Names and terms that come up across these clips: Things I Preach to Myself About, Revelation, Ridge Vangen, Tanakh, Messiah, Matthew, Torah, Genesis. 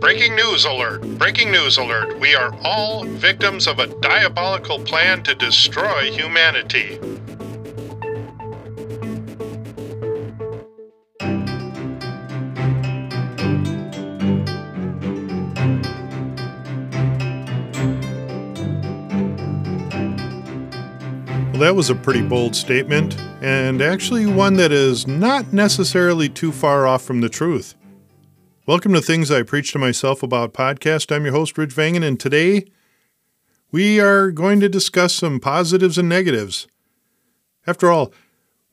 Breaking news alert! Breaking news alert! We are all victims of a diabolical plan to destroy humanity. Well, that was a pretty bold statement, and actually one that is not necessarily too far off from the truth. Welcome to Things I Preach to Myself About podcast. I'm your host, Ridge Vangen, and today we are going to discuss some positives and negatives. After all,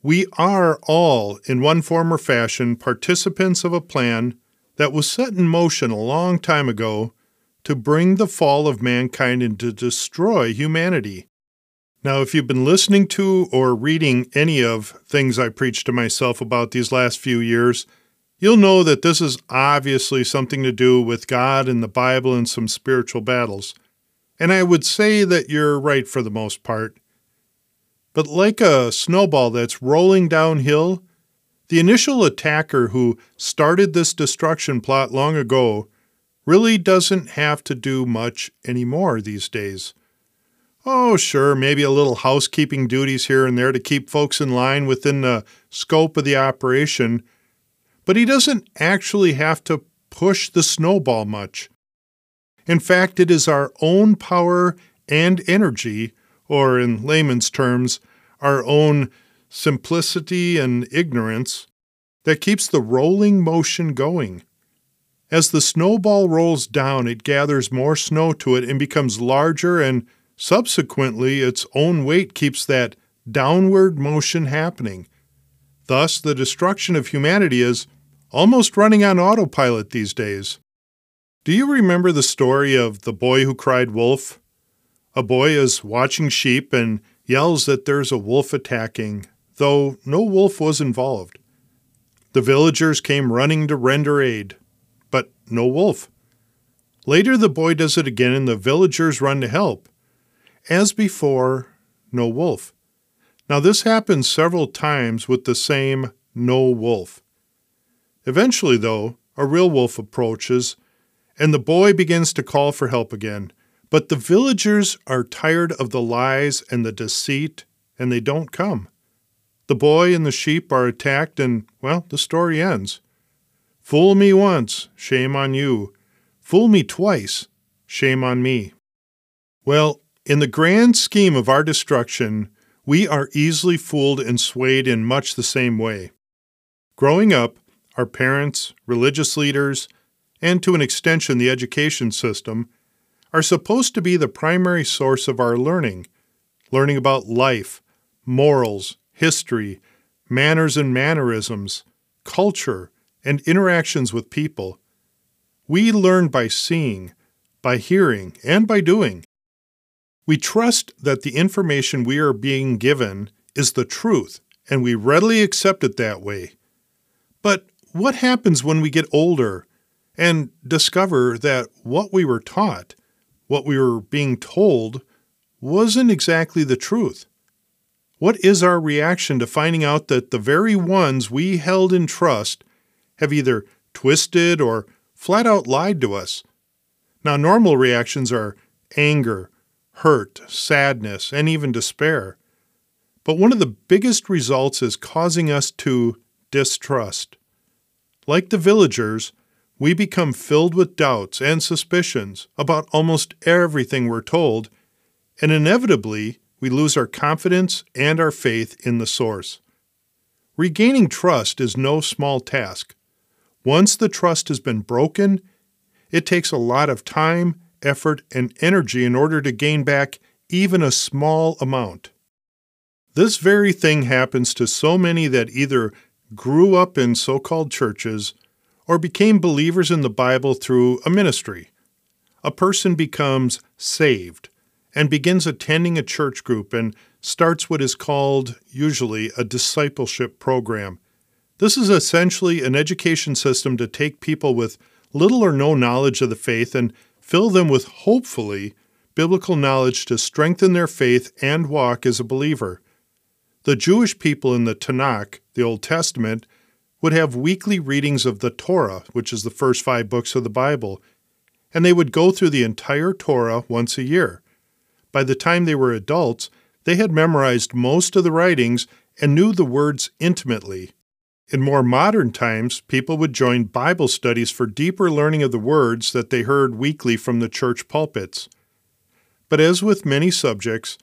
we are all, in one form or fashion, participants of a plan that was set in motion a long time ago to bring the fall of mankind and to destroy humanity. Now, if you've been listening to or reading any of Things I Preach to Myself About these last few years, you'll know that this is obviously something to do with God and the Bible and some spiritual battles. And I would say that you're right for the most part. But like a snowball that's rolling downhill, the initial attacker who started this destruction plot long ago really doesn't have to do much anymore these days. Oh, sure, maybe a little housekeeping duties here and there to keep folks in line within the scope of the operation, but he doesn't actually have to push the snowball much. In fact, it is our own power and energy, or in layman's terms, our own simplicity and ignorance, that keeps the rolling motion going. As the snowball rolls down, it gathers more snow to it and becomes larger, and subsequently its own weight keeps that downward motion happening. Thus, the destruction of humanity is almost running on autopilot these days. Do you remember the story of the boy who cried wolf? A boy is watching sheep and yells that there's a wolf attacking, though no wolf was involved. The villagers came running to render aid, but no wolf. Later the boy does it again and the villagers run to help. As before, no wolf. Now this happens several times with the same no wolf. Eventually, though, a real wolf approaches, and the boy begins to call for help again. But the villagers are tired of the lies and the deceit, and they don't come. The boy and the sheep are attacked, and, well, the story ends. Fool me once, shame on you. Fool me twice, shame on me. Well, in the grand scheme of our destruction, we are easily fooled and swayed in much the same way. Growing up, our parents, religious leaders, and to an extension the education system, are supposed to be the primary source of our learning about life, morals, history, manners and mannerisms, culture, and interactions with people. We learn by seeing, by hearing, and by doing. We trust that the information we are being given is the truth, and we readily accept it that way. But what happens when we get older and discover that what we were taught, what we were being told, wasn't exactly the truth? What is our reaction to finding out that the very ones we held in trust have either twisted or flat out lied to us? Now, normal reactions are anger, hurt, sadness, and even despair. But one of the biggest results is causing us to distrust. Like the villagers, we become filled with doubts and suspicions about almost everything we're told, and inevitably, we lose our confidence and our faith in the source. Regaining trust is no small task. Once the trust has been broken, it takes a lot of time, effort, and energy in order to gain back even a small amount. This very thing happens to so many that either grew up in so-called churches or became believers in the Bible through a ministry. A person becomes saved and begins attending a church group and starts what is called, usually, a discipleship program. This is essentially an education system to take people with little or no knowledge of the faith and fill them with, hopefully, biblical knowledge to strengthen their faith and walk as a believer. The Jewish people in the Tanakh, the Old Testament, would have weekly readings of the Torah, which is the first 5 books of the Bible, and they would go through the entire Torah once a year. By the time they were adults, they had memorized most of the writings and knew the words intimately. In more modern times, people would join Bible studies for deeper learning of the words that they heard weekly from the church pulpits. But as with many subjects,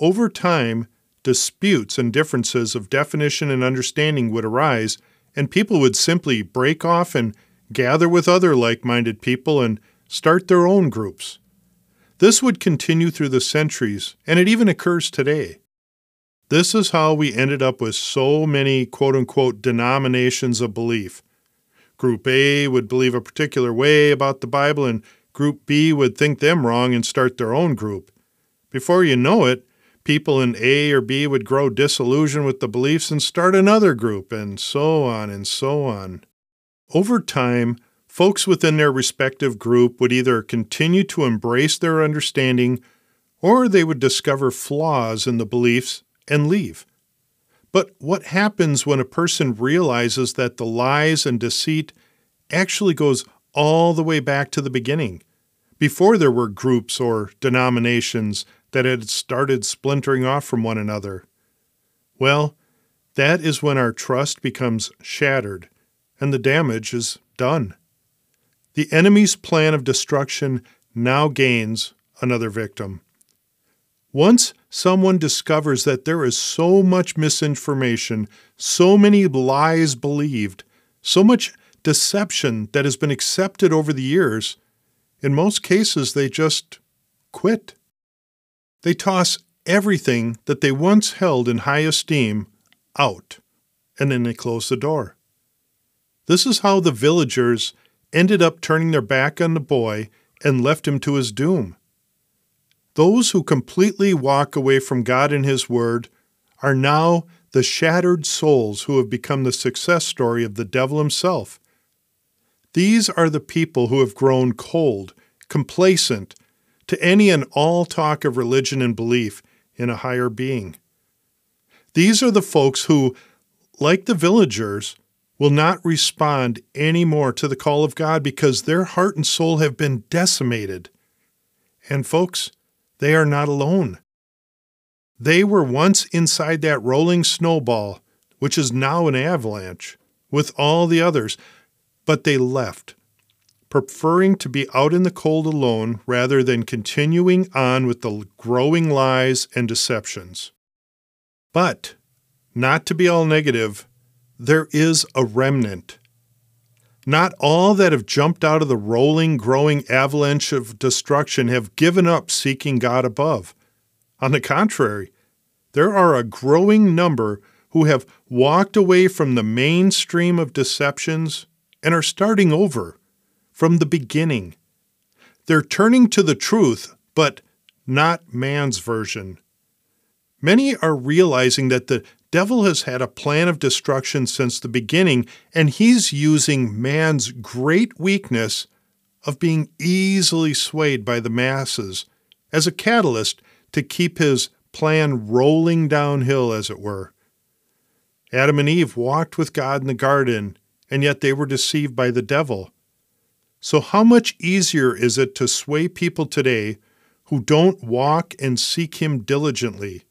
over time, disputes and differences of definition and understanding would arise, and people would simply break off and gather with other like-minded people and start their own groups. This would continue through the centuries, and it even occurs today. This is how we ended up with so many quote-unquote denominations of belief. Group A would believe a particular way about the Bible, and Group B would think them wrong and start their own group. Before you know it, people in A or B would grow disillusioned with the beliefs and start another group, and so on and so on. Over time, folks within their respective group would either continue to embrace their understanding, or they would discover flaws in the beliefs and leave. But what happens when a person realizes that the lies and deceit actually goes all the way back to the beginning, before there were groups or denominations that had started splintering off from one another? Well, that is when our trust becomes shattered and the damage is done. The enemy's plan of destruction now gains another victim. Once someone discovers that there is so much misinformation, so many lies believed, so much deception that has been accepted over the years, in most cases they just quit. They toss everything that they once held in high esteem out, and then they close the door. This is how the villagers ended up turning their back on the boy and left him to his doom. Those who completely walk away from God and His Word are now the shattered souls who have become the success story of the devil himself. These are the people who have grown cold, complacent to any and all talk of religion and belief in a higher being. These are the folks who, like the villagers, will not respond anymore to the call of God because their heart and soul have been decimated. And folks, they are not alone. They were once inside that rolling snowball, which is now an avalanche, with all the others, but they left, preferring to be out in the cold alone rather than continuing on with the growing lies and deceptions. But, not to be all negative, there is a remnant. Not all that have jumped out of the rolling, growing avalanche of destruction have given up seeking God above. On the contrary, there are a growing number who have walked away from the mainstream of deceptions and are starting over from the beginning. They're turning to the truth, but not man's version. Many are realizing that the devil has had a plan of destruction since the beginning, and he's using man's great weakness of being easily swayed by the masses as a catalyst to keep his plan rolling downhill, as it were. Adam and Eve walked with God in the garden, and yet they were deceived by the devil. So how much easier is it to sway people today who don't walk and seek Him diligently?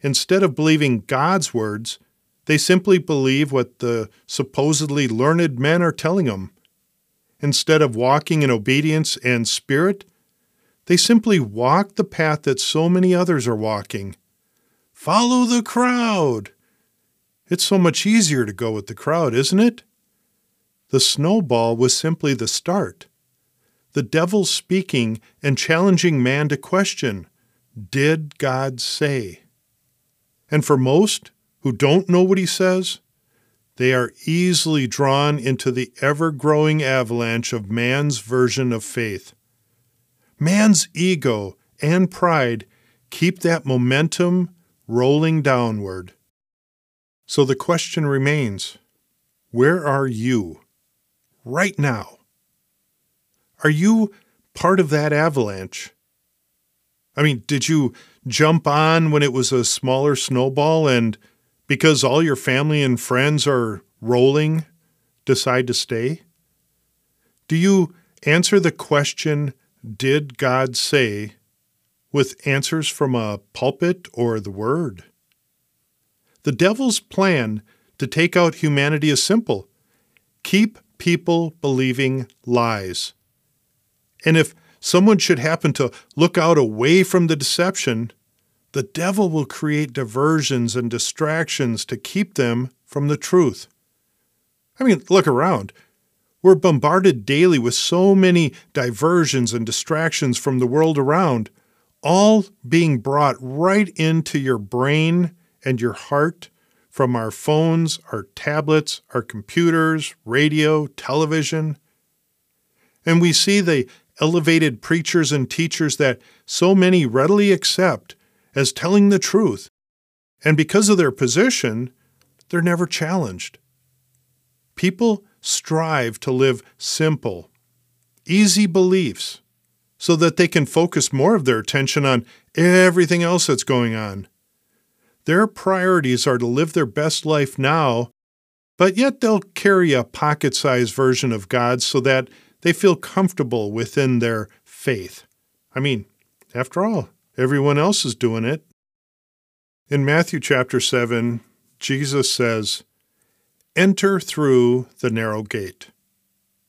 Instead of believing God's words, they simply believe what the supposedly learned men are telling them. Instead of walking in obedience and spirit, they simply walk the path that so many others are walking. Follow the crowd! It's so much easier to go with the crowd, isn't it? The snowball was simply the start. The devil speaking and challenging man to question, "Did God say?" And for most who don't know what He says, they are easily drawn into the ever-growing avalanche of man's version of faith. Man's ego and pride keep that momentum rolling downward. So the question remains, where are you right now? Are you part of that avalanche? I mean, did you jump on when it was a smaller snowball and, because all your family and friends are rolling, decide to stay? Do you Answer the question, did God say, with answers from a pulpit or the Word? The devil's plan to take out humanity is simple. Keep people believing lies. And if someone should happen to look out away from the deception, the devil will create diversions and distractions to keep them from the truth. I mean, look around. We're bombarded daily with so many diversions and distractions from the world around, all being brought right into your brain and your heart from our phones, our tablets, our computers, radio, television. And we see the elevated preachers and teachers that so many readily accept as telling the truth. And because of their position, they're never challenged. People strive to live simple, easy beliefs so that they can focus more of their attention on everything else that's going on. Their priorities are to live their best life now, but yet they'll carry a pocket-sized version of God so that they feel comfortable within their faith. I mean, after all, everyone else is doing it. In Matthew chapter 7, Jesus says, "Enter through the narrow gate.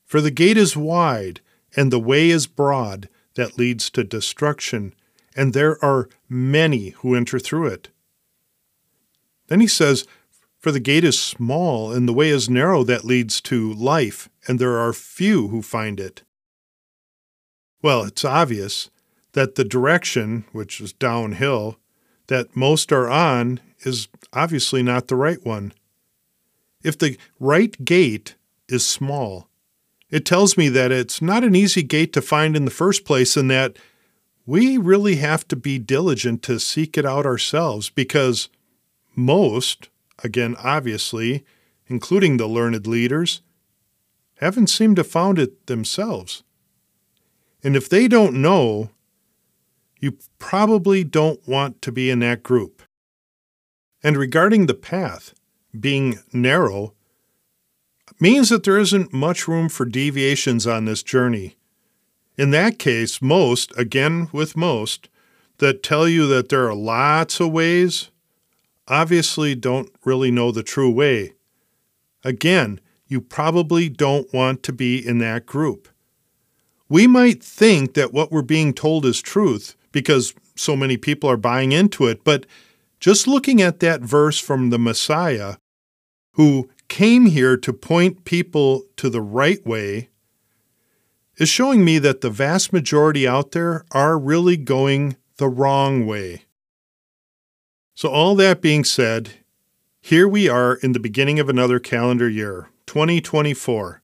For the gate is wide, and the way is broad that leads to destruction, and there are many who enter through it." Then he says, "For the gate is small, and the way is narrow that leads to life, and there are few who find it." Well, it's obvious that the direction, which is downhill, that most are on is obviously not the right one. If the right gate is small, it tells me that it's not an easy gate to find in the first place and that we really have to be diligent to seek it out ourselves because most, again obviously, including the learned leaders, haven't seemed to found it themselves. And if they don't know, you probably don't want to be in that group. And regarding the path, being narrow means that there isn't much room for deviations on this journey. In that case, most, again with most, that tell you that there are lots of ways, obviously don't really know the true way. Again, you probably don't want to be in that group. We might think that what we're being told is truth because so many people are buying into it, but just looking at that verse from the Messiah, who came here to point people to the right way, is showing me that the vast majority out there are really going the wrong way. So all that being said, here we are in the beginning of another calendar year, 2024.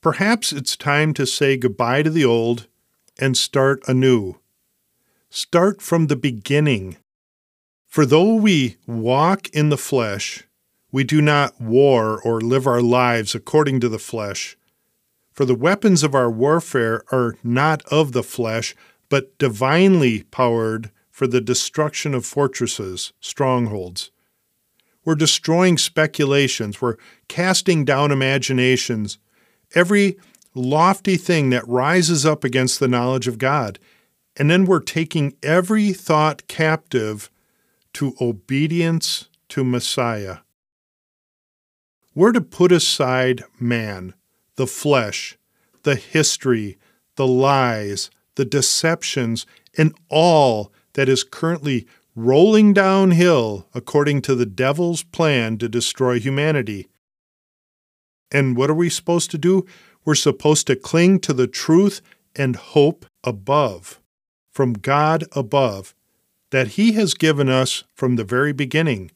Perhaps it's time to say goodbye to the old and start anew. Start from the beginning. For though we walk in the flesh, we do not war or live our lives according to the flesh. For the weapons of our warfare are not of the flesh, but divinely powered for the destruction of fortresses, strongholds. We're destroying speculations. We're casting down imaginations. Every lofty thing that rises up against the knowledge of God. And then we're taking every thought captive to obedience to Messiah. We're to put aside man, the flesh, the history, the lies, the deceptions, and all that is currently rolling downhill according to the devil's plan to destroy humanity. And what are we supposed to do? We're supposed to cling to the truth and hope above, from God above, that He has given us from the very beginning.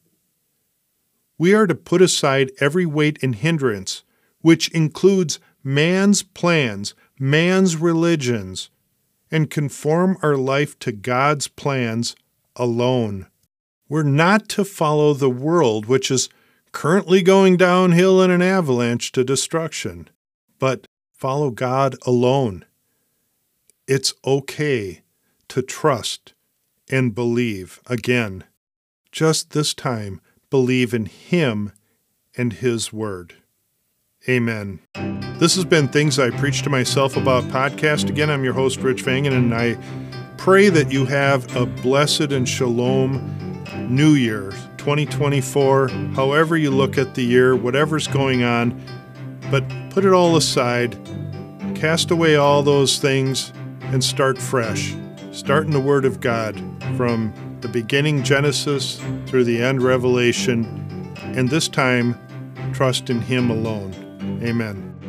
We are to put aside every weight and hindrance, which includes man's plans, man's religions, and conform our life to God's plans alone. We're not to follow the world, which is currently going downhill in an avalanche to destruction, but follow God alone. It's okay to trust and believe again. Just this time, believe in Him and His Word. Amen. This has been Things I Preach to Myself About podcast. Again, I'm your host, Ridge Vangen, and I pray that you have a blessed and shalom New Year, 2024, however you look at the year, whatever's going on. But put it all aside, cast away all those things, and start fresh. Start in the Word of God from the beginning, Genesis, through the end, Revelation, and this time, trust in Him alone. Amen.